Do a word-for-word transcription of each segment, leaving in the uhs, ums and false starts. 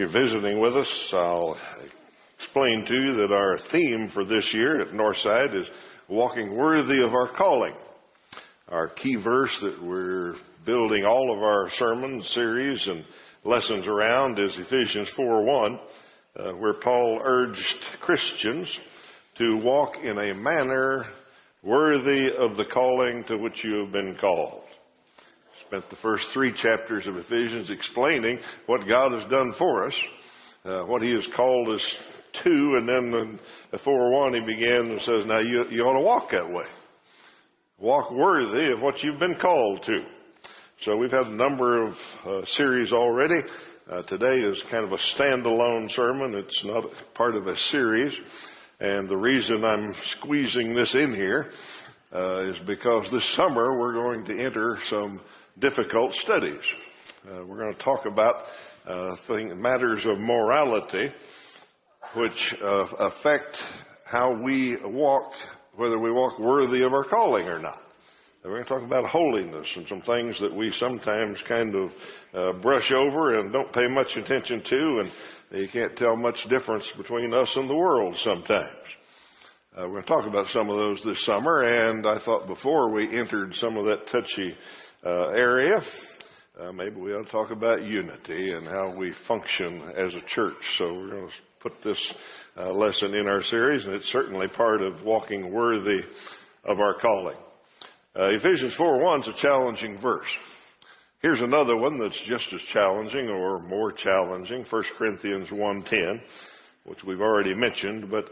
If you're visiting with us, I'll explain to you that our theme for this year at Northside is walking worthy of our calling. Our key verse that we're building all of our sermon series and lessons around is Ephesians four one, uh, where Paul urged Christians to walk in a manner worthy of the calling to which you have been called. Spent the first three chapters of Ephesians explaining what God has done for us, uh, what He has called us to, and then in four one he began and says, now you, you ought to walk that way. Walk worthy of what you've been called to. So we've had a number of uh, series already. Uh, today is kind of a standalone sermon. It's not part of a series. And the reason I'm squeezing this in here uh, is because this summer we're going to enter some difficult studies. Uh, we're going to talk about uh, thing, matters of morality which uh, affect how we walk, whether we walk worthy of our calling or not. And we're going to talk about holiness and some things that we sometimes kind of uh, brush over and don't pay much attention to, and you can't tell much difference between us and the world sometimes. Uh, we're going to talk about some of those this summer, and I thought before we entered some of that touchy uh, area, uh, maybe we ought to talk about unity and how we function as a church. So we're going to put this uh, lesson in our series, and it's certainly part of walking worthy of our calling. Uh, Ephesians four one is a challenging verse. Here's another one that's just as challenging or more challenging, First Corinthians one ten, which we've already mentioned. But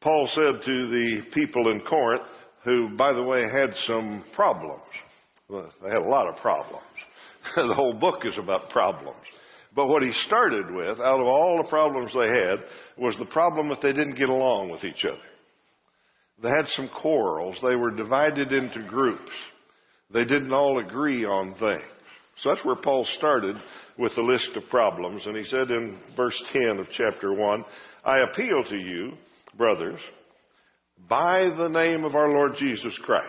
Paul said to the people in Corinth, who, by the way, had some problems. Well, they had a lot of problems. The whole book is about problems. But what he started with, out of all the problems they had, was the problem that they didn't get along with each other. They had some quarrels. They were divided into groups. They didn't all agree on things. So that's where Paul started with the list of problems. And he said in verse ten of chapter one, I appeal to you, brothers, by the name of our Lord Jesus Christ.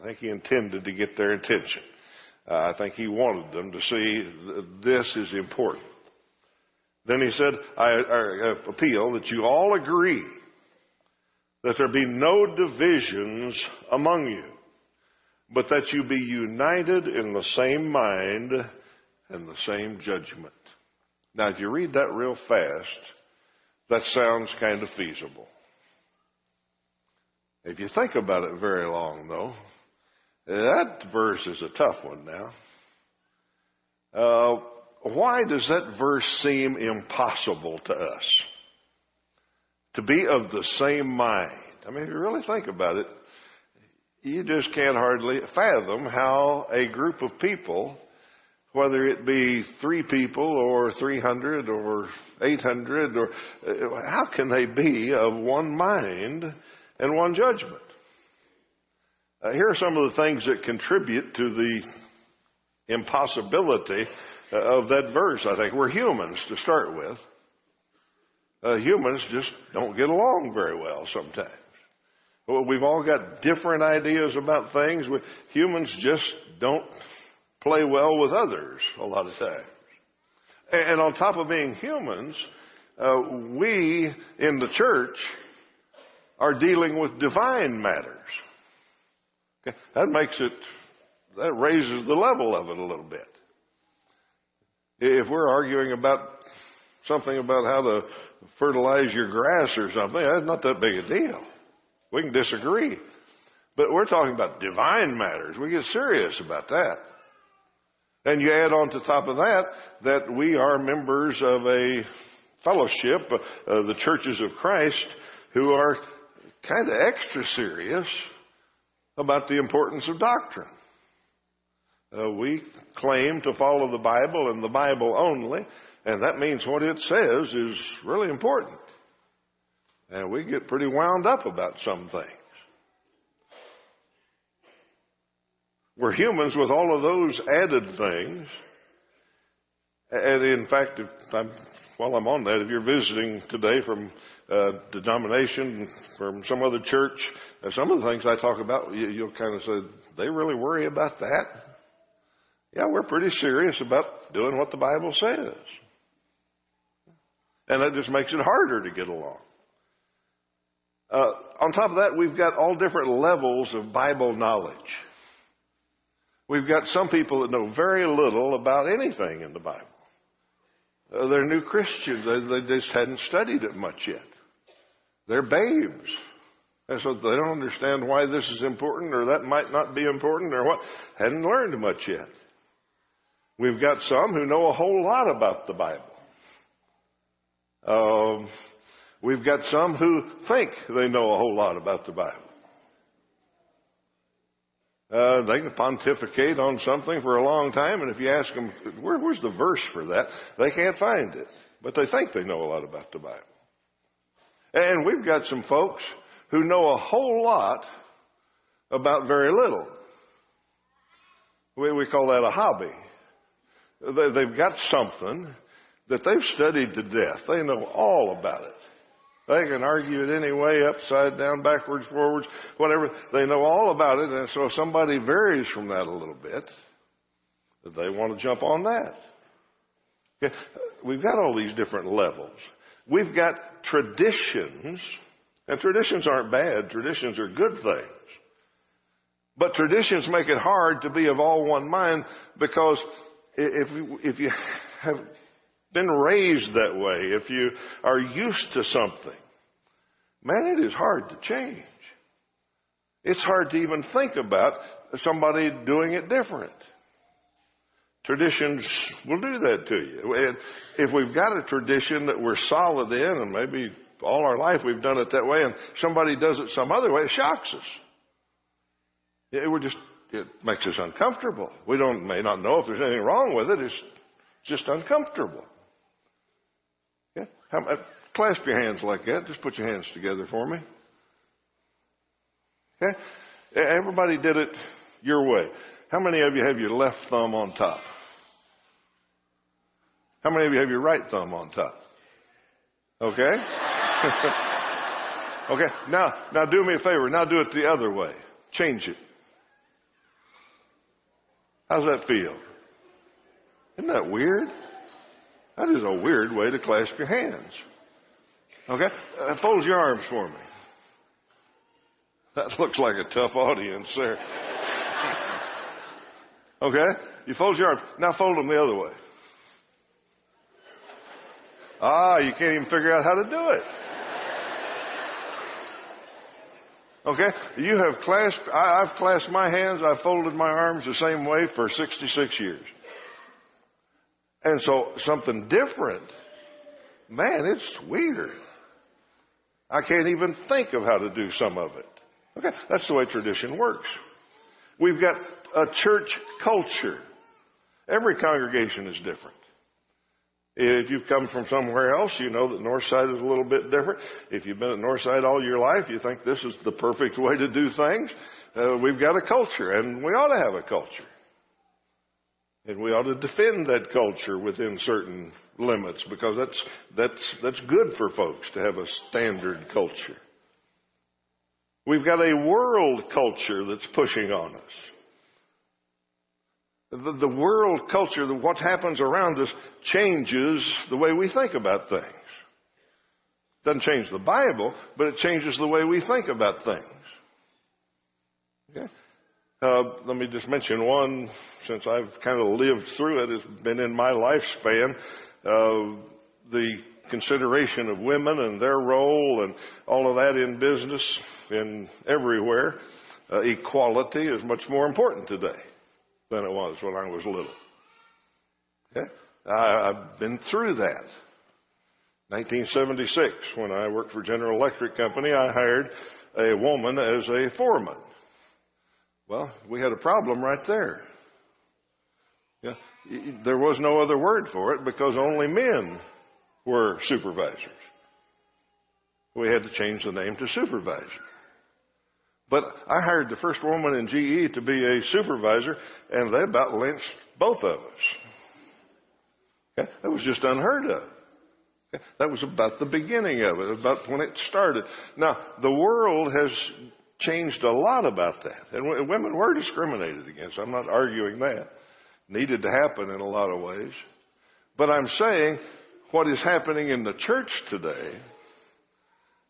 I think he intended to get their attention. Uh, I think he wanted them to see th- this is important. Then he said, I, I appeal that you all agree that there be no divisions among you, but that you be united in the same mind and the same judgment. Now, if you read that real fast, that sounds kind of feasible. If you think about it very long, though, that verse is a tough one now. Uh, why does that verse seem impossible to us? To be of the same mind. I mean, if you really think about it, you just can't hardly fathom how a group of people, whether it be three people or three hundred or eight hundred, or how can they be of one mind and one judgment? Uh, here are some of the things that contribute to the impossibility of that verse, I think. We're humans to start with. Uh, humans just don't get along very well sometimes. We've all got different ideas about things. We, humans just don't play well with others a lot of times. And, and on top of being humans, uh, we in the church are dealing with divine matters. Okay? That makes it, that raises the level of it a little bit. If we're arguing about something about how to fertilize your grass or something, that's not that big a deal. We can disagree. But we're talking about divine matters. We get serious about that. And you add on to top of that, that we are members of a fellowship, uh, the churches of Christ, who are kind of extra serious about the importance of doctrine. Uh, we claim to follow the Bible and the Bible only, and that means what it says is really important. And we get pretty wound up about some things. We're humans with all of those added things. And in fact, if I'm, while I'm on that, if you're visiting today from uh, denomination, from some other church, uh, some of the things I talk about, you, you'll kind of say, they really worry about that? Yeah, we're pretty serious about doing what the Bible says. And that just makes it harder to get along. Uh, on top of that, we've got all different levels of Bible knowledge. We've got some people that know very little about anything in the Bible. Uh, they're new Christians. They, they just hadn't studied it much yet. They're babes. And so they don't understand why this is important or that might not be important or what. Hadn't learned much yet. We've got some who know a whole lot about the Bible. Um, we've got some who think they know a whole lot about the Bible. Uh, they can pontificate on something for a long time, and if you ask them, Where, where's the verse for that? They can't find it. But they think they know a lot about the Bible. And we've got some folks who know a whole lot about very little. We, we call that a hobby. They, they've got something that they've studied to death. They know all about it. They can argue it any way, upside down, backwards, forwards, whatever. They know all about it, and so if somebody varies from that a little bit, they want to jump on that. Okay. We've got all these different levels. We've got traditions, and traditions aren't bad. Traditions are good things. But traditions make it hard to be of all one mind, because if if you have been raised that way, if you are used to something, man, it is hard to change. It's hard to even think about somebody doing it different. Traditions will do that to you. And if we've got a tradition that we're solid in, and maybe all our life we've done it that way, and somebody does it some other way, it shocks us. It, we're just, it makes us uncomfortable. We don't may not know if there's anything wrong with it. It's just uncomfortable. Yeah? Clasp your hands like that. Just put your hands together for me. Okay? Everybody did it your way. How many of you have your left thumb on top? How many of you have your right thumb on top? Okay? Okay. Now, now do me a favor. Now do it the other way. Change it. How's that feel? Isn't that weird? That is a weird way to clasp your hands. Okay? Uh, fold your arms for me. That looks like a tough audience there. Okay? You fold your arms. Now fold them the other way. Ah, you can't even figure out how to do it. Okay? You have clasped, I, I've clasped my hands, I've folded my arms the same way for sixty-six years. And so something different, man, it's weird. I can't even think of how to do some of it. Okay, that's the way tradition works. We've got a church culture. Every congregation is different. If you've come from somewhere else, you know that Northside is a little bit different. If you've been at Northside all your life, you think this is the perfect way to do things. Uh, we've got a culture, and we ought to have a culture. And we ought to defend that culture within certain limits, because that's that's that's good for folks to have a standard culture. We've got a world culture that's pushing on us. The, the world culture, the, what happens around us, changes the way we think about things. It doesn't change the Bible, but it changes the way we think about things. Okay? Uh, let me just mention one, since I've kind of lived through it, it's been in my lifespan, uh, the consideration of women and their role and all of that in business and everywhere. Uh, equality is much more important today than it was when I was little. Okay? I, I've been through that. nineteen seventy-six, when I worked for General Electric Company, I hired a woman as a foreman. Well, we had a problem right there. Yeah. There was no other word for it, because only men were supervisors. We had to change the name to supervisor. But I hired the first woman in G E to be a supervisor, and they about lynched both of us. Yeah. That was just unheard of. Yeah. That was about the beginning of it, about when it started. Now, the world has changed a lot about that. And w- women were discriminated against. I'm not arguing that. Needed to happen in a lot of ways. But I'm saying what is happening in the church today,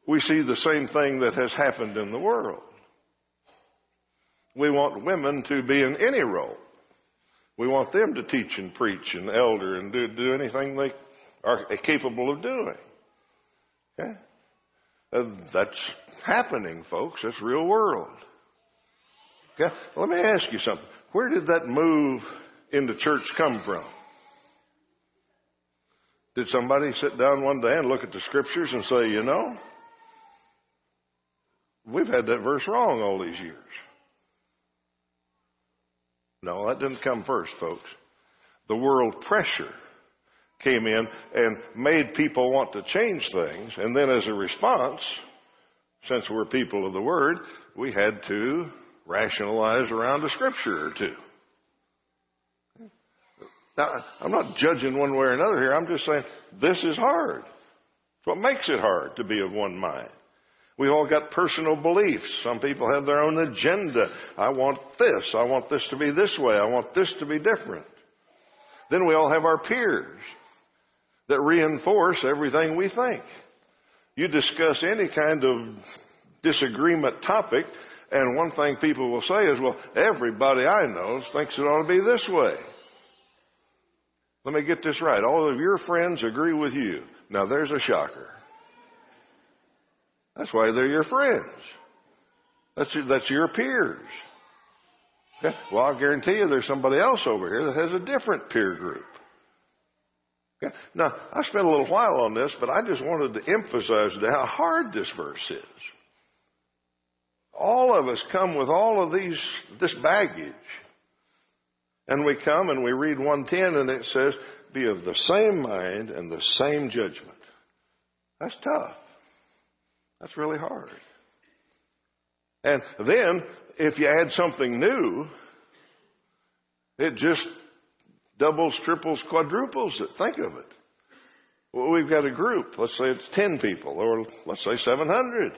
we see the same thing that has happened in the world. We want women to be in any role. We want them to teach and preach and elder and do, do anything they are capable of doing. Okay? That's happening, folks. That's real world. Okay? Let me ask you something. Where did that move into church come from? Did somebody sit down one day and look at the scriptures and say, you know, we've had that verse wrong all these years? No, that didn't come first, folks. The world pressure came in and made people want to change things. And then as a response, since we're people of the Word, we had to rationalize around a scripture or two. Now, I'm not judging one way or another here. I'm just saying this is hard. It's what makes it hard to be of one mind. We've all got personal beliefs. Some people have their own agenda. I want this. I want this to be this way. I want this to be different. Then we all have our peers that reinforce everything we think. You discuss any kind of disagreement topic, and one thing people will say is, well, everybody I know thinks it ought to be this way. Let me get this right. All of your friends agree with you. Now, there's a shocker. That's why they're your friends. That's your, that's your peers. Okay? Well, I guarantee you there's somebody else over here that has a different peer group. Okay? Now, I spent a little while on this, but I just wanted to emphasize how hard this verse is. All of us come with all of these this baggage. And we come and we read one ten, and it says, be of the same mind and the same judgment. That's tough. That's really hard. And then, if you add something new, it just doubles, triples, quadruples it. Think of it. Well, we've got a group. Let's say it's ten people, or let's say seven hundred.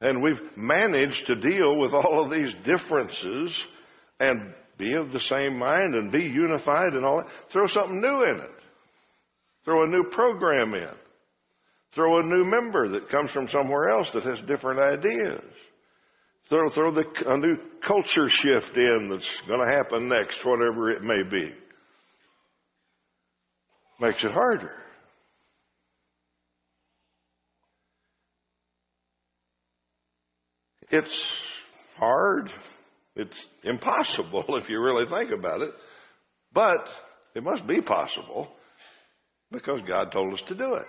And we've managed to deal with all of these differences and be of the same mind and be unified and all that. Throw something new in it. Throw a new program in. Throw a new member that comes from somewhere else that has different ideas. Throw, throw the, a new culture shift in that's going to happen next, whatever it may be. Makes it harder. It's hard. It's impossible if you really think about it. But it must be possible because God told us to do it.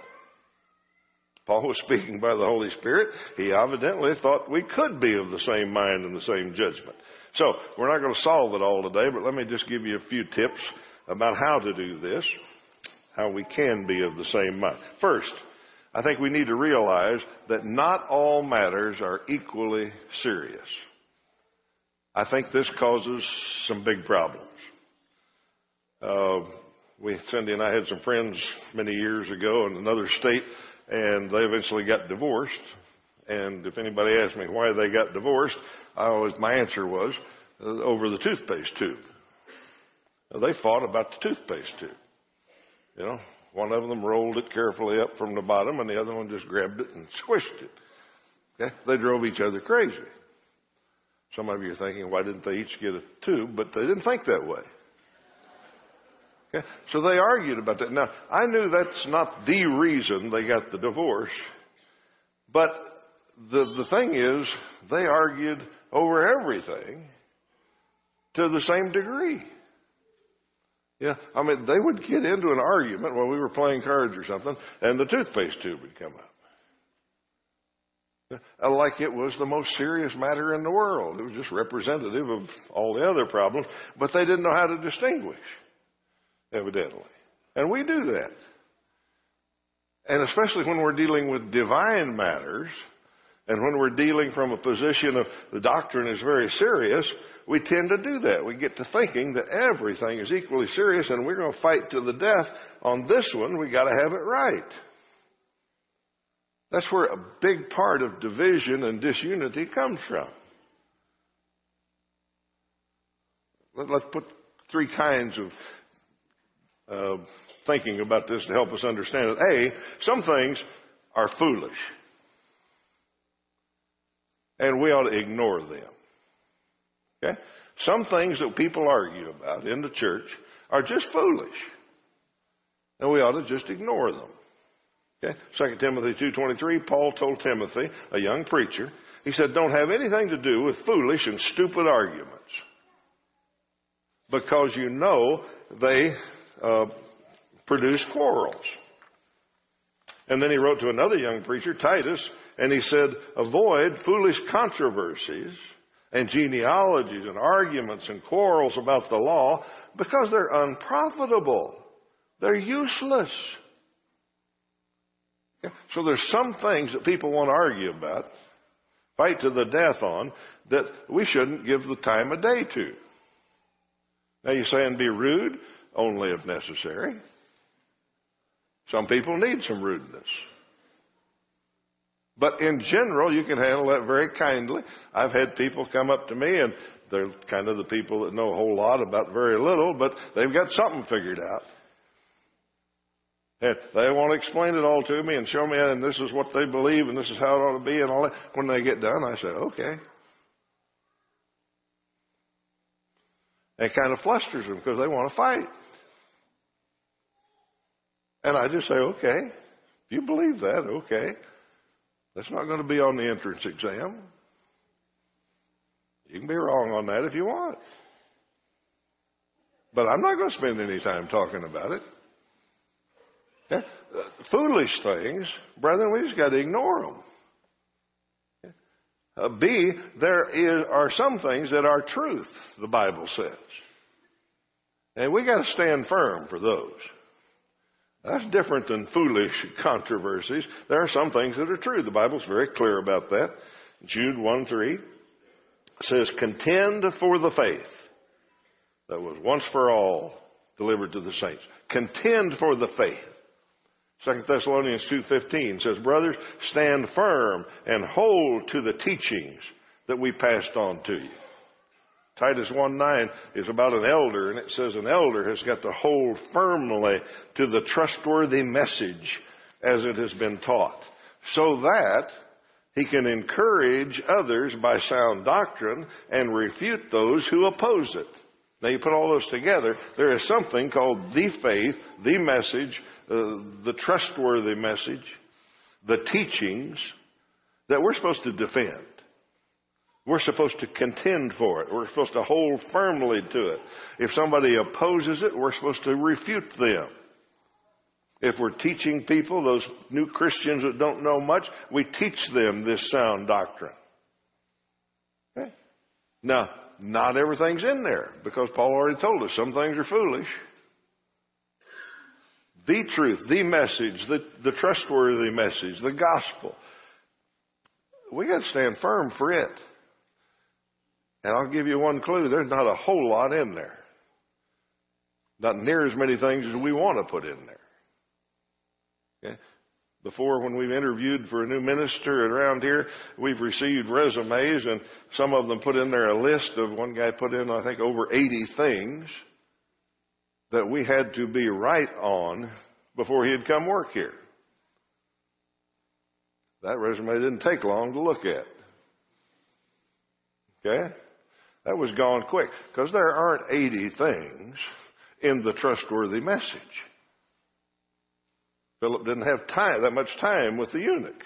Paul was speaking by the Holy Spirit. He evidently thought we could be of the same mind and the same judgment. So we're not going to solve it all today, but let me just give you a few tips about how to do this, how we can be of the same mind. First, I think we need to realize that not all matters are equally serious. I think this causes some big problems. Uh, we, Cindy and I had some friends many years ago in another state, and they eventually got divorced. And if anybody asked me why they got divorced, I always my answer was uh, over the toothpaste tube. Now, they fought about the toothpaste tube. You know, one of them rolled it carefully up from the bottom, and the other one just grabbed it and squished it. Okay? They drove each other crazy. Some of you are thinking, why didn't they each get a tube? But they didn't think that way. Okay? So they argued about that. Now, I knew that's not the reason they got the divorce. But the, the thing is, they argued over everything to the same degree. Yeah, I mean, they would get into an argument while we were playing cards or something, and the toothpaste tube would come up. Like it was the most serious matter in the world. It was just representative of all the other problems, but they didn't know how to distinguish, evidently. And we do that. And especially when we're dealing with divine matters, and when we're dealing from a position of the doctrine is very serious, we tend to do that. We get to thinking that everything is equally serious, and we're going to fight to the death on this one. We've got to have it right. That's where a big part of division and disunity comes from. Let's put three kinds of uh, thinking about this to help us understand it. A, some things are foolish, and we ought to ignore them. Okay? Some things that people argue about in the church are just foolish, and we ought to just ignore them. Okay? Second Timothy two twenty-three, Paul told Timothy, a young preacher, he said, don't have anything to do with foolish and stupid arguments, because you know they uh, produce quarrels. And then he wrote to another young preacher, Titus, and he said, avoid foolish controversies and genealogies and arguments and quarrels about the law, because they're unprofitable. They're useless. So there's some things that people want to argue about, fight to the death on, that we shouldn't give the time of day to. Now you're saying be rude, only if necessary. Some people need some rudeness. But in general, you can handle that very kindly. I've had people come up to me, and they're kind of the people that know a whole lot about very little, but they've got something figured out. And they want to explain it all to me and show me, and this is what they believe, and this is how it ought to be, and all that. When they get done, I say, okay. And it kind of flusters them because they want to fight. And I just say, okay, if you believe that, okay. That's not going to be on the entrance exam. You can be wrong on that if you want. But I'm not going to spend any time talking about it. Yeah. Foolish things, brethren, we just got to ignore them. Yeah. Uh, B, there is, are some things that are truth, the Bible says. And we got to stand firm for those. That's different than foolish controversies. There are some things that are true. The Bible's very clear about that. Jude one three says, contend for the faith that was once for all delivered to the saints. Contend for the faith. Second Thessalonians two fifteen says, brothers, stand firm and hold to the teachings that we passed on to you. Titus one nine is about an elder, and it says an elder has got to hold firmly to the trustworthy message as it has been taught, so that he can encourage others by sound doctrine and refute those who oppose it. Now, you put all those together, there is something called the faith, the message, uh, the trustworthy message, the teachings that we're supposed to defend. We're supposed to contend for it. We're supposed to hold firmly to it. If somebody opposes it, we're supposed to refute them. If we're teaching people, those new Christians that don't know much, we teach them this sound doctrine. Okay? Now, not everything's in there, because Paul already told us some things are foolish. The truth, the message, the, the trustworthy message, the gospel. We got to stand firm for it. And I'll give you one clue. There's not a whole lot in there. Not near as many things as we want to put in there. Okay? Before, when we've interviewed for a new minister around here, we've received resumes, and some of them put in there a list of, one guy put in, I think, over eighty things that we had to be right on before he'd come work here. That resume didn't take long to look at. Okay? That was gone quick, because there aren't eighty things in the trustworthy message. Philip didn't have time, that much time with the eunuch.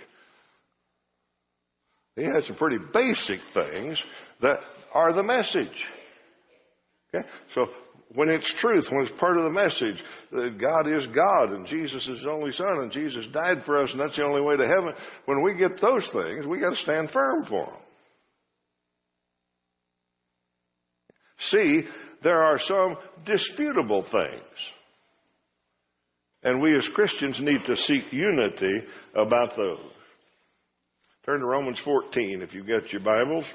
He had some pretty basic things that are the message. Okay? So when it's truth, when it's part of the message, that God is God and Jesus is His only Son and Jesus died for us and that's the only way to heaven, when we get those things, we got to stand firm for them. See, there are some disputable things. And we as Christians need to seek unity about those. Turn to Romans fourteen if you've got your Bibles.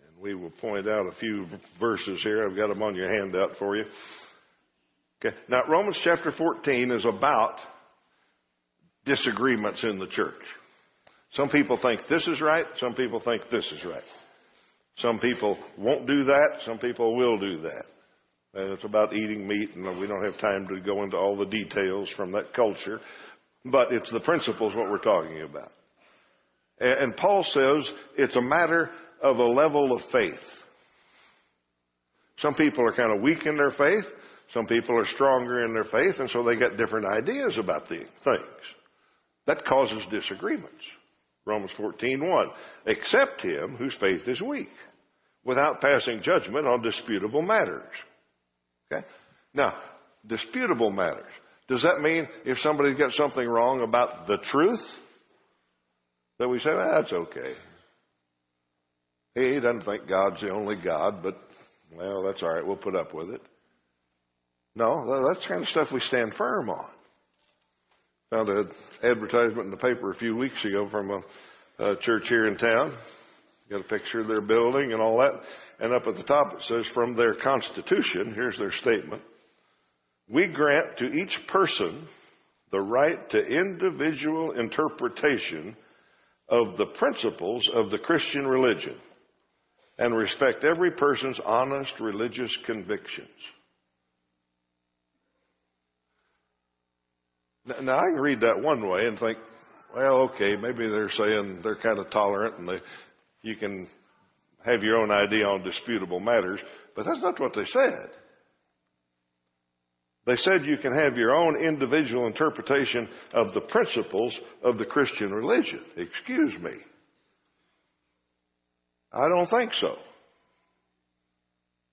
And we will point out a few verses here. I've got them on your handout for you. Okay. Now, Romans chapter fourteen is about disagreements in the church. Some people think this is right. Some people think this is right. Some people won't do that. Some people will do that. And it's about eating meat, and we don't have time to go into all the details from that culture. But it's the principles what we're talking about. And Paul says it's a matter of a level of faith. Some people are kind of weak in their faith. Some people are stronger in their faith, and so they got different ideas about these things. That causes disagreements. Romans fourteen one, accept him whose faith is weak, without passing judgment on disputable matters. Okay? Now, disputable matters. Does that mean if somebody's got something wrong about the truth, that we say, ah, that's okay. He doesn't think God's the only God, but, well, that's all right, we'll put up with it. No, that's the kind of stuff we stand firm on. Found an advertisement in the paper a few weeks ago from a, a church here in town. Got a picture of their building and all that. And up at the top it says, from their constitution, here's their statement, we grant to each person the right to individual interpretation of the principles of the Christian religion and respect every person's honest religious convictions. Now, I can read that one way and think, well, okay, maybe they're saying they're kind of tolerant and they, you can have your own idea on disputable matters, but that's not what they said. They said you can have your own individual interpretation of the principles of the Christian religion. Excuse me. I don't think so.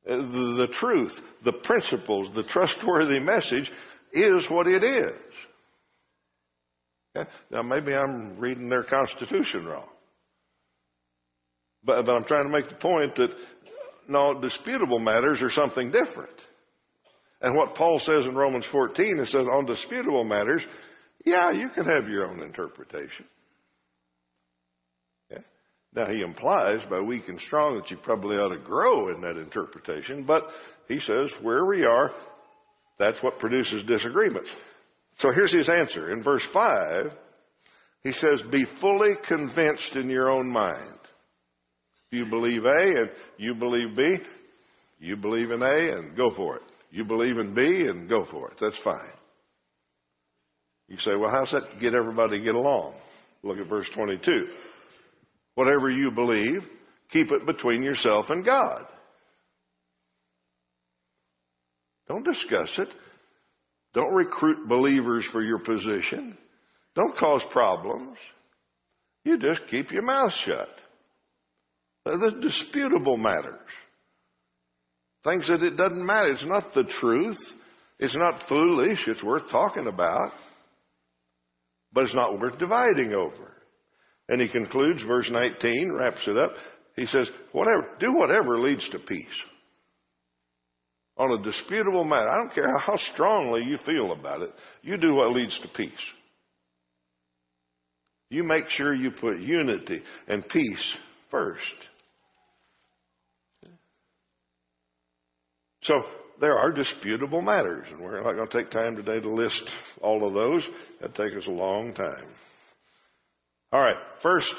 The truth, the principles, the trustworthy message is what it is. Okay? Now, maybe I'm reading their constitution wrong. But, but I'm trying to make the point that, no, disputable matters are something different. And what Paul says in Romans fourteen, it says, on disputable matters, yeah, you can have your own interpretation. Okay? Now, he implies by weak and strong that you probably ought to grow in that interpretation, but he says where we are, that's what produces disagreements. So here's his answer. In verse five, he says, be fully convinced in your own mind. You believe A and you believe B, you believe in A and go for it. You believe in B and go for it. That's fine. You say, well, how's that get everybody to get along? Look at verse twenty-two. Whatever you believe, keep it between yourself and God. Don't discuss it. Don't recruit believers for your position. Don't cause problems. You just keep your mouth shut. They're disputable matters. Things that it doesn't matter. It's not the truth. It's not foolish. It's worth talking about. But it's not worth dividing over. And he concludes, verse nineteen, wraps it up. He says, whatever, do whatever leads to peace. On a disputable matter, I don't care how strongly you feel about it, you do what leads to peace. You make sure you put unity and peace first. So there are disputable matters, and we're not going to take time today to list all of those. That'd take us a long time. All right, first,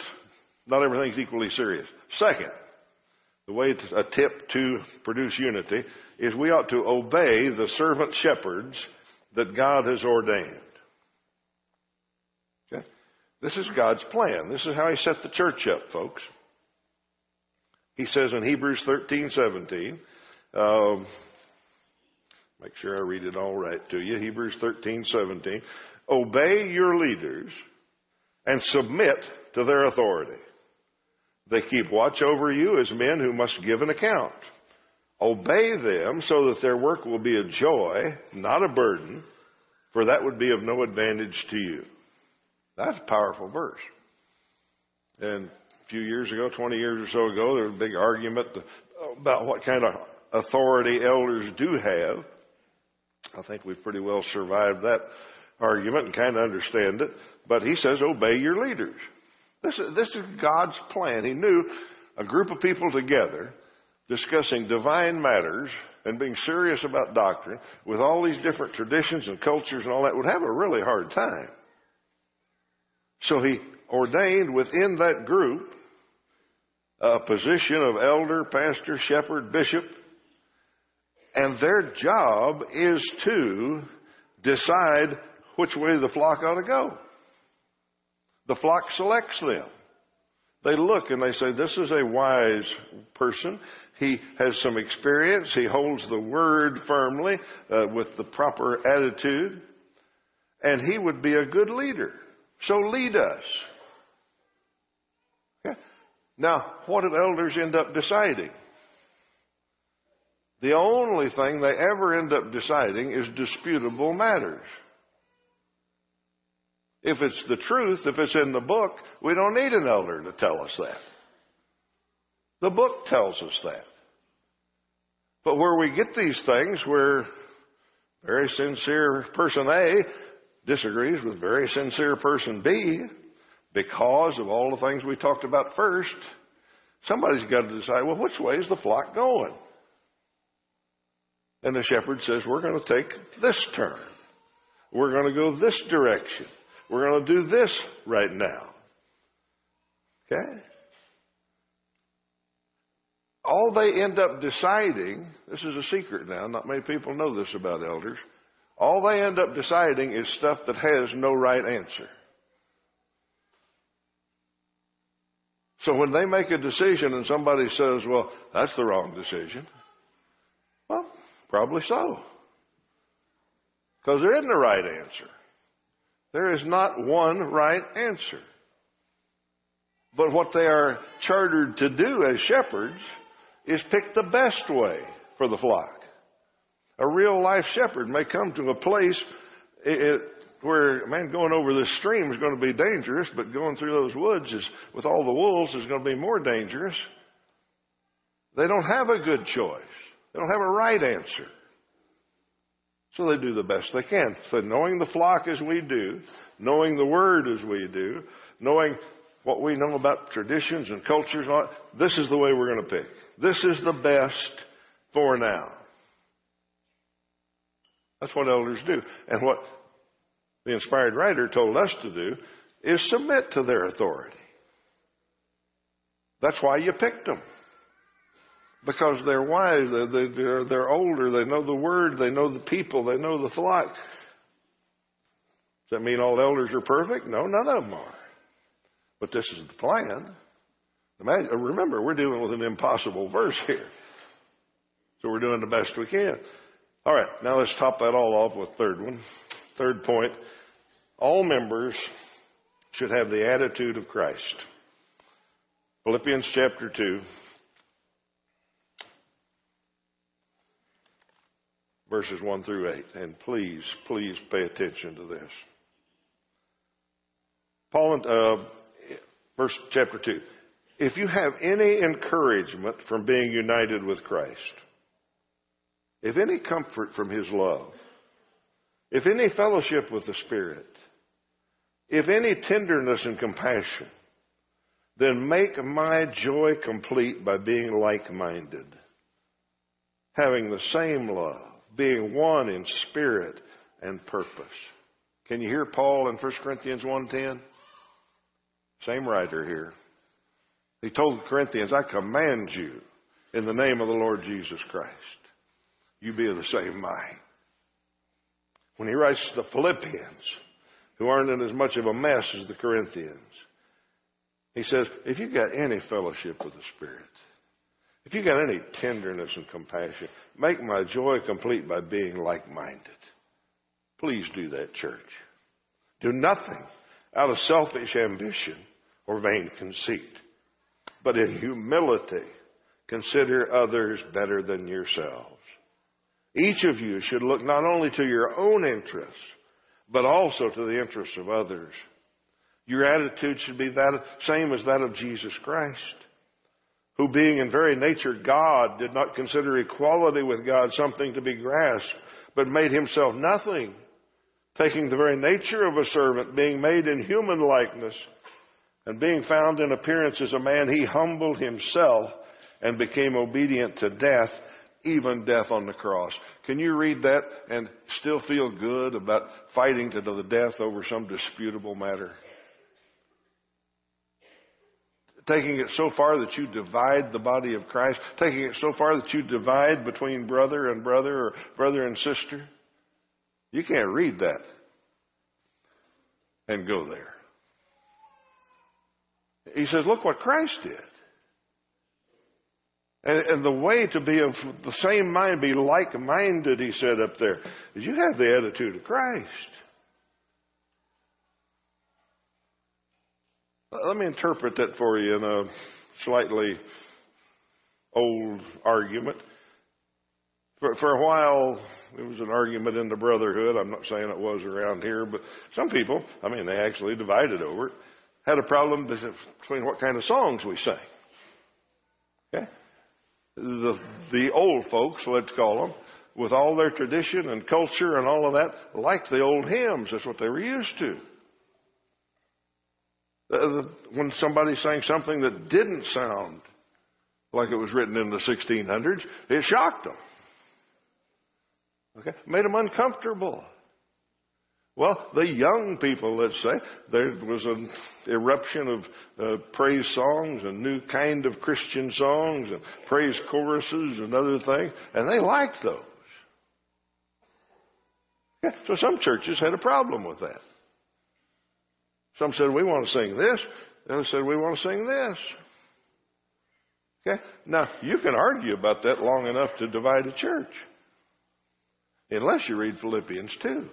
not everything's equally serious. Second, the way to, a tip to produce unity is we ought to obey the servant shepherds that God has ordained. Okay? This is God's plan. This is how he set the church up, folks. He says in Hebrews thirteen seventeen, um, make sure I read it all right to you, Hebrews thirteen seventeen, obey your leaders and submit to their authority. They keep watch over you as men who must give an account. Obey them so that their work will be a joy, not a burden, for that would be of no advantage to you. That's a powerful verse. And a few years ago, twenty years or so ago, there was a big argument about what kind of authority elders do have. I think we've pretty well survived that argument and kind of understand it. But he says, obey your leaders. This is, this is God's plan. He knew a group of people together discussing divine matters and being serious about doctrine with all these different traditions and cultures and all that would have a really hard time. So he ordained within that group a position of elder, pastor, shepherd, bishop, And their job is to decide which way the flock ought to go. The flock selects them. They look and they say, this is a wise person. He has some experience. He holds the word firmly uh, with the proper attitude. And he would be a good leader. So lead us. Okay. Now, what do elders end up deciding? The only thing they ever end up deciding is disputable matters. If it's the truth, if it's in the book, we don't need an elder to tell us that. The book tells us that. But where we get these things, where very sincere person A disagrees with very sincere person B, because of all the things we talked about first, somebody's got to decide, well, which way is the flock going? And the shepherd says, we're going to take this turn. We're going to go this direction. We're going to do this right now. Okay? All they end up deciding, this is a secret now, not many people know this about elders, all they end up deciding is stuff that has no right answer. So when they make a decision and somebody says, well, that's the wrong decision, well, probably so. Because there isn't a right answer. There is not one right answer. But what they are chartered to do as shepherds is pick the best way for the flock. A real-life shepherd may come to a place it, where, man, going over this stream is going to be dangerous, but going through those woods is, with all the wolves is going to be more dangerous. They don't have a good choice. They don't have a right answer. So they do the best they can. So knowing the flock as we do, knowing the word as we do, knowing what we know about traditions and cultures, and all, this is the way we're going to pick. This is the best for now. That's what elders do. And what the inspired writer told us to do is submit to their authority. That's why you picked them. Because they're wise, they're, they're older, they know the word, they know the people, they know the flock. Does that mean all elders are perfect? No, none of them are. But this is the plan. Imagine, remember, we're dealing with an impossible verse here. So we're doing the best we can. All right, now let's top that all off with third one. Third point, all members should have the attitude of Christ. Philippians chapter two. Verses one through eight, and please, please pay attention to this. Paul, uh, verse chapter two. If you have any encouragement from being united with Christ, if any comfort from his love, if any fellowship with the Spirit, if any tenderness and compassion, then make my joy complete by being like-minded, having the same love, being one in spirit and purpose. Can you hear Paul in First Corinthians one ten? Same writer here. He told the Corinthians, I command you in the name of the Lord Jesus Christ, you be of the same mind. When he writes to the Philippians, who aren't in as much of a mess as the Corinthians, he says, if you've got any fellowship with the Spirit, if you got any tenderness and compassion, make my joy complete by being like-minded. Please do that, church. Do nothing out of selfish ambition or vain conceit, but in humility, consider others better than yourselves. Each of you should look not only to your own interests, but also to the interests of others. Your attitude should be that same as that of Jesus Christ, who being in very nature God, did not consider equality with God something to be grasped, but made himself nothing, taking the very nature of a servant, being made in human likeness, and being found in appearance as a man, he humbled himself and became obedient to death, even death on the cross. Can you read that and still feel good about fighting to the death over some disputable matter? taking it so far that you divide the body of Christ, taking it so far that you divide between brother and brother or brother and sister. You can't read that and go there. He says, look what Christ did. And, and the way to be of the same mind, be like-minded, he said up there, is you have the attitude of Christ. Let me interpret that for you in a slightly old argument. For, for a while, it was an argument in the brotherhood. I'm not saying it was around here, but some people, I mean, they actually divided over it, had a problem between what kind of songs we sang. Okay? The, the old folks, let's call them, with all their tradition and culture and all of that, liked the old hymns. That's what they were used to. When somebody sang something that didn't sound like it was written in the sixteen hundreds, it shocked them. Okay? Made them uncomfortable. Well, the young people, let's say, there was an eruption of uh, praise songs and new kind of Christian songs and praise choruses and other things, and they liked those. Yeah, so some churches had a problem with that. Some said, we want to sing this. The others said, we want to sing this. Okay? Now, you can argue about that long enough to divide a church. Unless you read Philippians two.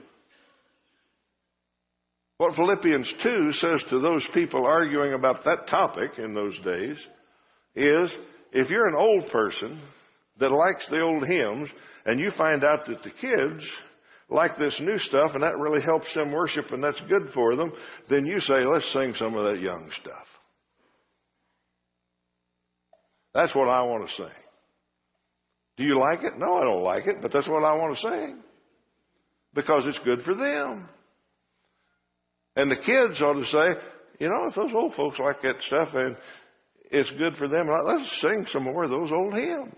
What Philippians two says to those people arguing about that topic in those days is, if you're an old person that likes the old hymns and you find out that the kids like this new stuff, and that really helps them worship, and that's good for them, then you say, let's sing some of that young stuff. That's what I want to sing. Do you like it? No, I don't like it, but that's what I want to sing. Because it's good for them. And the kids ought to say, you know, if those old folks like that stuff, and it's good for them, let's sing some more of those old hymns.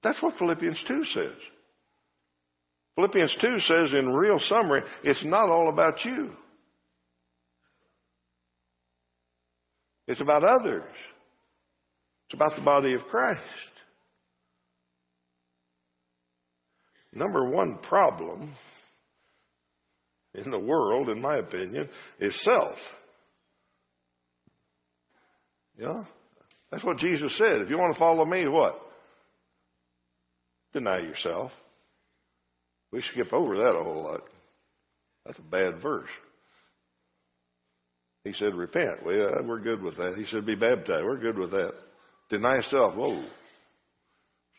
That's what Philippians two says. Philippians two says, in real summary, it's not all about you. It's about others. It's about the body of Christ. Number one problem in the world, in my opinion, is self. Yeah? That's what Jesus said. If you want to follow me, what? Deny yourself. We skip over that a whole lot. That's a bad verse. He said, repent. Well, yeah, we're good with that. He said, be baptized. We're good with that. Deny yourself. Whoa. Let's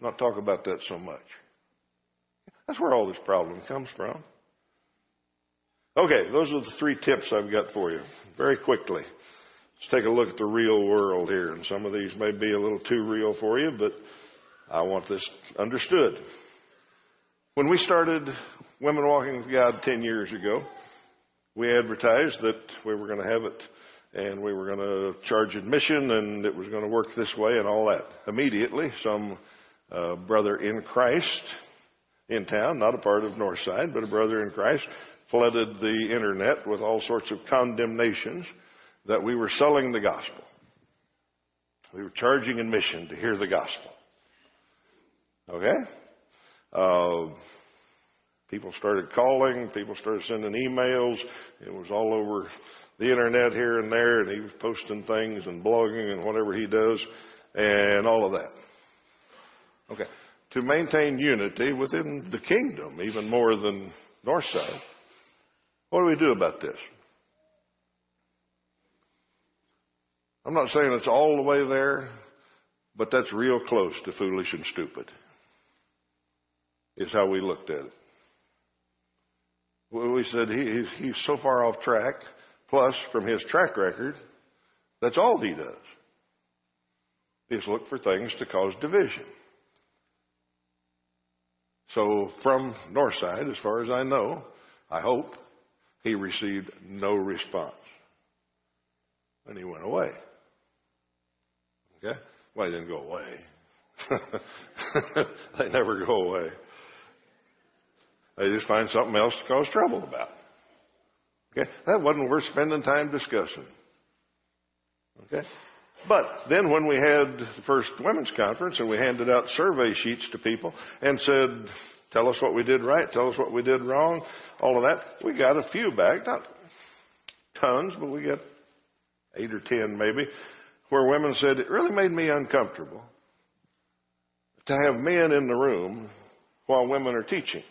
not talk about that so much. That's where all this problem comes from. Okay, those are the three tips I've got for you. Very quickly, let's take a look at the real world here. And some of these may be a little too real for you, but I want this understood. When we started Women Walking with God ten years ago, we advertised that we were going to have it and we were going to charge admission and it was going to work this way and all that. Immediately, some uh, brother in Christ in town, not a part of Northside, but a brother in Christ, flooded the internet with all sorts of condemnations that we were selling the gospel. We were charging admission to hear the gospel. Okay? Uh, people started calling. People started sending emails. It was all over the internet here and there, and he was posting things and blogging and whatever he does and all of that. Okay. To maintain unity within the kingdom, even more than Northside, what do we do about this? I'm not saying it's all the way there, but that's real close to foolish and stupid. Is how we looked at it. We said he, he's so far off track, plus from his track record, that's all he does, is look for things to cause division. So from Northside, as far as I know, I hope, he received no response. And he went away. Okay? Well, he didn't go away. They never go away. They just find something else to cause trouble about. Okay? That wasn't worth spending time discussing. Okay? But then when we had the first women's conference and we handed out survey sheets to people and said, tell us what we did right, tell us what we did wrong, all of that, we got a few back, not tons, but we got eight or ten maybe, where women said, it really made me uncomfortable to have men in the room while women are teaching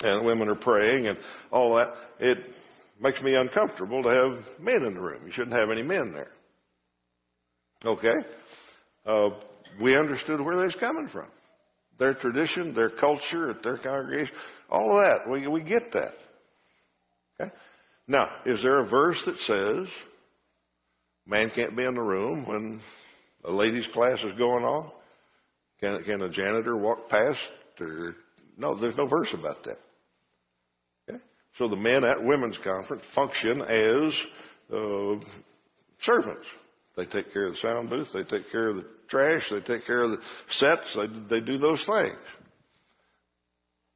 and women are praying and all that. It makes me uncomfortable to have men in the room. You shouldn't have any men there. Okay? Uh, we understood where they was coming from. Their tradition, their culture, their congregation, all of that. We, we get that. Okay? Now, is there a verse that says man can't be in the room when a ladies' class is going on? Can, can a janitor walk past? Or, no, there's no verse about that. Okay? So the men at women's conference function as uh, servants. They take care of the sound booth. They take care of the trash. They take care of the sets. They, they do those things.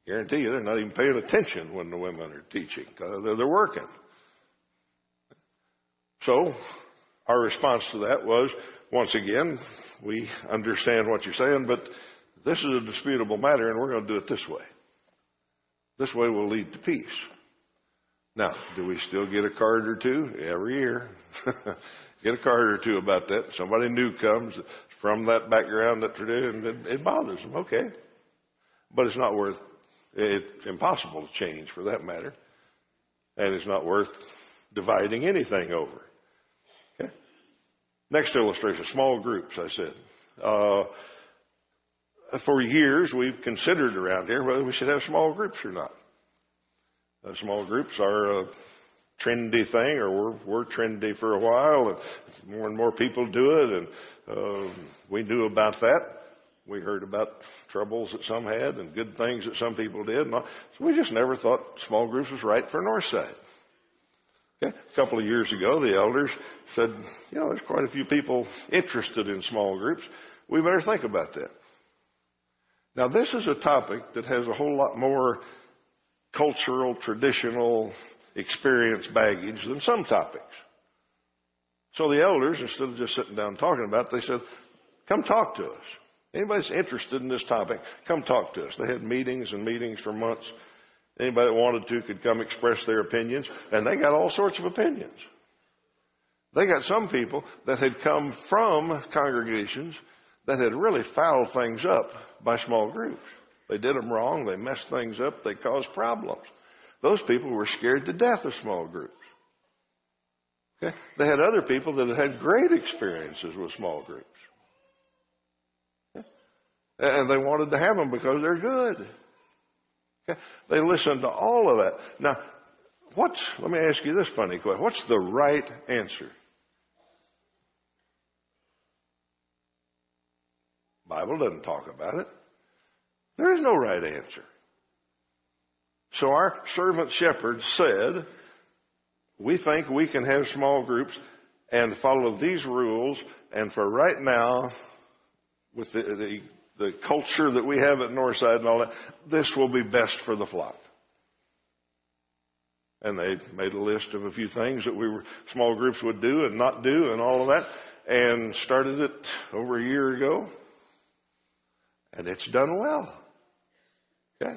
Guarantee you they're not even paying attention when the women are teaching. They're, they're working. So our response to that was, once again, we understand what you're saying, but this is a disputable matter, and we're going to do it this way. This way will lead to peace. Now, do we still get a card or two? Every year. Get a card or two about that. Somebody new comes from that background, that tradition, and it bothers them. Okay. But it's not worth, it's impossible to change for that matter. And it's not worth dividing anything over. Okay. Next illustration, small groups, I said. Uh, for years, we've considered around here whether we should have small groups or not. Uh, small groups are a trendy thing, or we're, we're trendy for a while, and more and more people do it, and uh, we knew about that. We heard about troubles that some had and good things that some people did. And all. So we just never thought small groups was right for Northside. Okay? A couple of years ago, the elders said, you know, there's quite a few people interested in small groups. We better think about that. Now, this is a topic that has a whole lot more cultural, traditional experience baggage than some topics. So the elders, instead of just sitting down and talking about it, they said, come talk to us. Anybody that's interested in this topic, come talk to us. They had meetings and meetings for months. Anybody that wanted to could come express their opinions, and they got all sorts of opinions. They got some people that had come from congregations that had really fouled things up by small groups. They did them wrong. They messed things up. They caused problems. Those people were scared to death of small groups. Okay? They had other people that had great experiences with small groups. Okay? And they wanted to have them because they're good. Okay? They listened to all of that. Now, what's, let me ask you this funny question. What's the right answer? The Bible doesn't talk about it. There is no right answer. So our servant shepherd said, we think we can have small groups and follow these rules, and for right now, with the, the, the culture that we have at Northside and all that, this will be best for the flock. And they made a list of a few things that we were, small groups would do and not do and all of that, and started it over a year ago, and it's done well. Okay?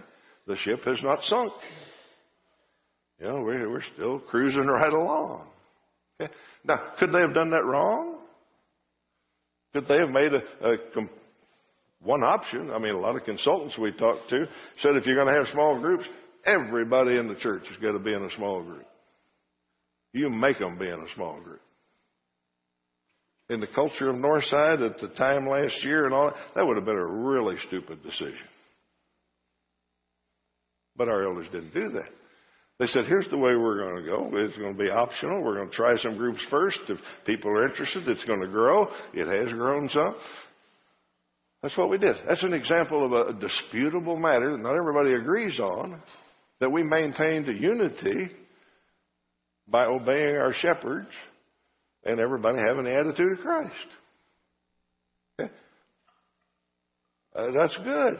The ship has not sunk. You know, we're, we're still cruising right along. Okay? Now, could they have done that wrong? Could they have made a, a one option? I mean, a lot of consultants we talked to said if you're going to have small groups, everybody in the church has got to be in a small group. You make them be in a small group. In the culture of Northside at the time last year and all that, that would have been a really stupid decision. But our elders didn't do that. They said, here's the way we're going to go. It's going to be optional. We're going to try some groups first. If people are interested, it's going to grow. It has grown some. That's what we did. That's an example of a disputable matter that not everybody agrees on, that we maintained a unity by obeying our shepherds and everybody having the attitude of Christ. Okay? Uh, that's good.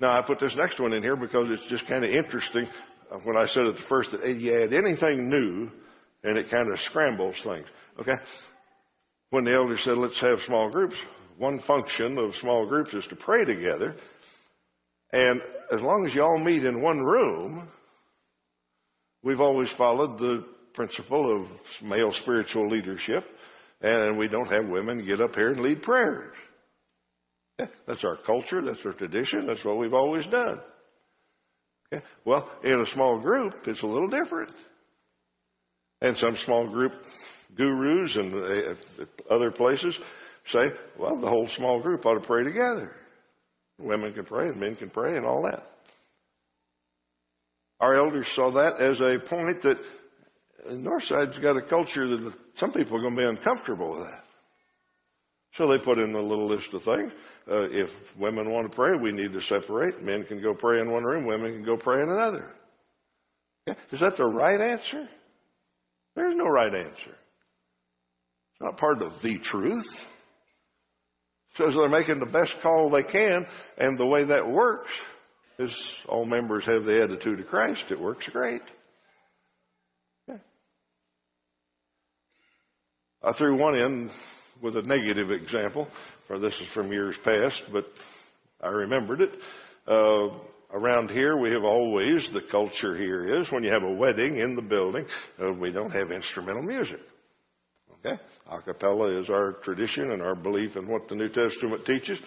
Now, I put this next one in here because it's just kind of interesting. When I said at the first that you add anything new and it kind of scrambles things, okay? When the elder said, let's have small groups, one function of small groups is to pray together. And as long as you all meet in one room, we've always followed the principle of male spiritual leadership, and we don't have women get up here and lead prayers. Yeah, that's our culture. That's our tradition. That's what we've always done. Yeah, well, in a small group, it's a little different. And some small group gurus and other places say, well, the whole small group ought to pray together. Women can pray and men can pray and all that. Our elders saw that as a point that Northside's got a culture that some people are going to be uncomfortable with that. So they put in a little list of things. Uh, if women want to pray, we need to separate. Men can go pray in one room. Women can go pray in another. Yeah. Is that the right answer? There's no right answer. It's not part of the truth. So they're making the best call they can, and the way that works is all members have the attitude of Christ. It works great. Yeah. I threw one in with a negative example, for this is from years past, but I remembered it. Uh, around here, we have always, the culture here is, when you have a wedding in the building, uh, we don't have instrumental music. Okay? A cappella is our tradition and our belief in what the New Testament teaches,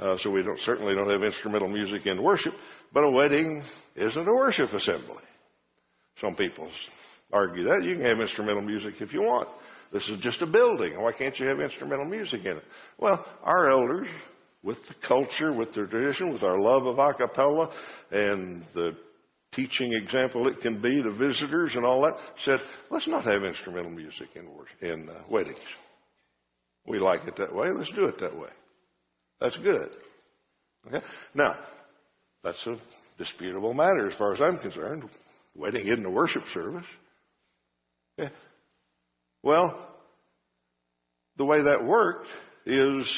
uh, so we don't certainly don't have instrumental music in worship, but a wedding isn't a worship assembly. Some people argue that. You can have instrumental music if you want. This is just a building. Why can't you have instrumental music in it? Well, our elders, with the culture, with their tradition, with our love of a cappella and the teaching example it can be to visitors and all that, said, let's not have instrumental music in, worship, in uh, weddings. We like it that way. Let's do it that way. That's good. Okay? Now, that's a disputable matter as far as I'm concerned. Wedding isn't a worship service. Yeah. Well, the way that worked is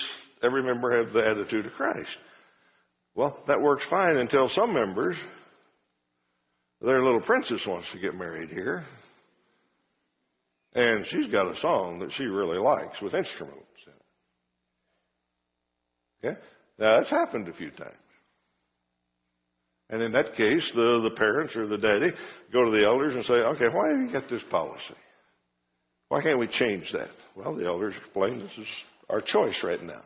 every member had the attitude of Christ. Well, that works fine until some members, their little princess wants to get married here, and she's got a song that she really likes with instruments in it. Okay? Now, that's happened a few times. And in that case, the, the parents or the daddy go to the elders and say, okay, why have you got this policy? Why can't we change that? Well, the elders explained this is our choice right now.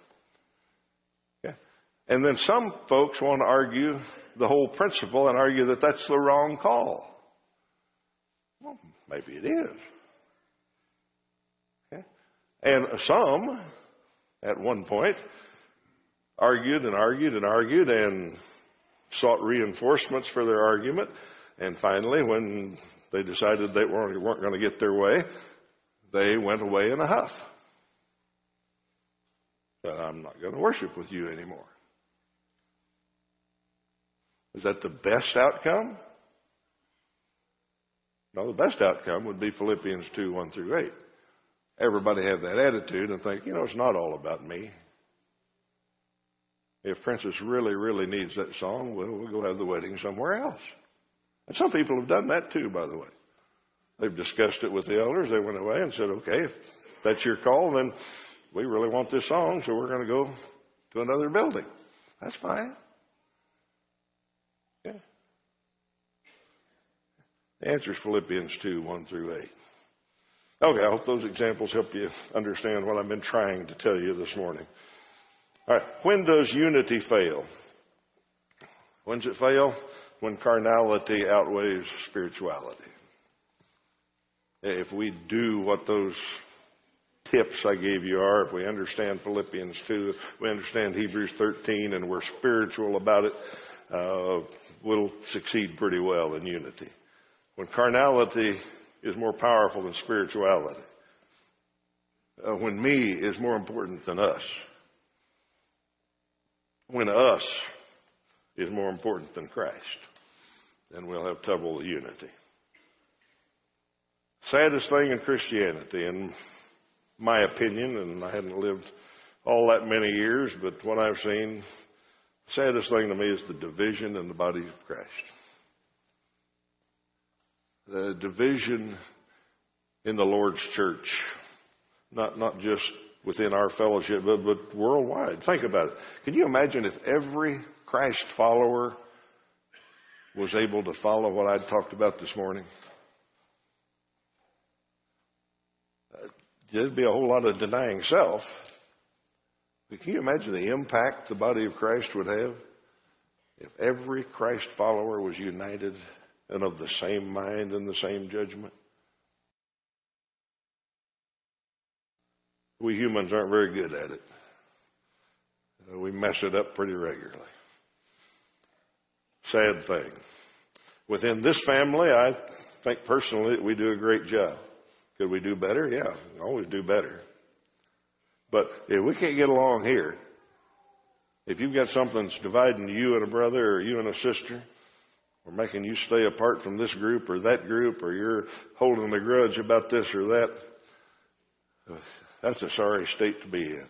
Okay? And then some folks want to argue the whole principle and argue that that's the wrong call. Well, maybe it is. Okay? And some, at one point, argued and argued and argued and sought reinforcements for their argument. And finally, when they decided they weren't, weren't going to get their way, they went away in a huff. Said, I'm not going to worship with you anymore. Is that the best outcome? No, the best outcome would be Philippians two, one through eight. Everybody have that attitude and think, you know, it's not all about me. If Princess really, really needs that song, well, we'll go have the wedding somewhere else. And some people have done that too, by the way. They've discussed it with the elders. They went away and said, okay, if that's your call, then we really want this song, so we're going to go to another building. That's fine. Yeah. The answer is Philippians two, one through eight. Okay, I hope those examples help you understand what I've been trying to tell you this morning. All right, when does unity fail? When does it fail? When carnality outweighs spirituality. If we do what those tips I gave you are, if we understand Philippians two, if we understand Hebrews thirteen, and we're spiritual about it, uh, we'll succeed pretty well in unity. When carnality is more powerful than spirituality, uh, when me is more important than us, when us is more important than Christ, then we'll have trouble with unity. Saddest thing in Christianity, in my opinion, and I haven't lived all that many years, but what I've seen, saddest thing to me is the division in the body of Christ. The division in the Lord's church, not not just within our fellowship, but, but worldwide. Think about it. Can you imagine if every Christ follower was able to follow what I talked about this morning? There'd be a whole lot of denying self. But can you imagine the impact the body of Christ would have if every Christ follower was united and of the same mind and the same judgment? We humans aren't very good at it. We mess it up pretty regularly. Sad thing. Within this family, I think personally that we do a great job. Could we do better? Yeah, we can always do better. But if we can't get along here, if you've got something that's dividing you and a brother or you and a sister, or making you stay apart from this group or that group, or you're holding a grudge about this or that, that's a sorry state to be in.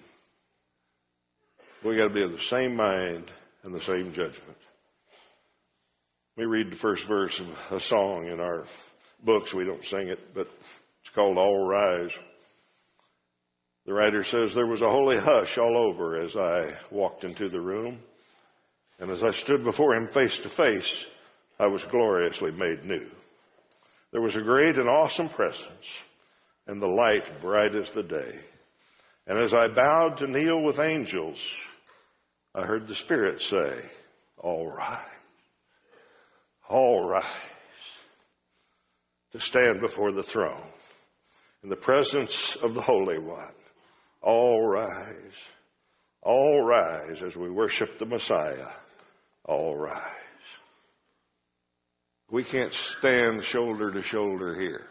We've got to be of the same mind and the same judgment. We read the first verse of a song in our books. We don't sing it, but it's called All Rise. The writer says, "There was a holy hush all over as I walked into the room. And as I stood before him face to face, I was gloriously made new. There was a great and awesome presence, and the light bright as the day. And as I bowed to kneel with angels, I heard the Spirit say, All rise. All rise to stand before the throne in the presence of the Holy One. All rise. All rise as we worship the Messiah. All rise." We can't stand shoulder to shoulder here.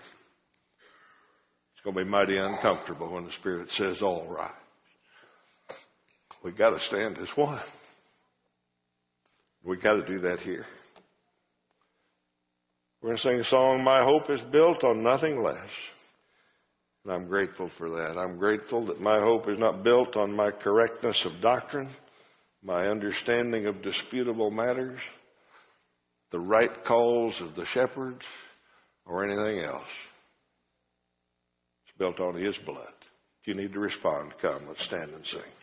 It's going to be mighty uncomfortable when the Spirit says, All rise. We've got to stand as one. We've got to do that here. We're going to sing a song, My Hope is Built on Nothing Less. And I'm grateful for that. I'm grateful that my hope is not built on my correctness of doctrine, my understanding of disputable matters, the right calls of the shepherds, or anything else. It's built on His blood. If you need to respond, come, let's stand and sing.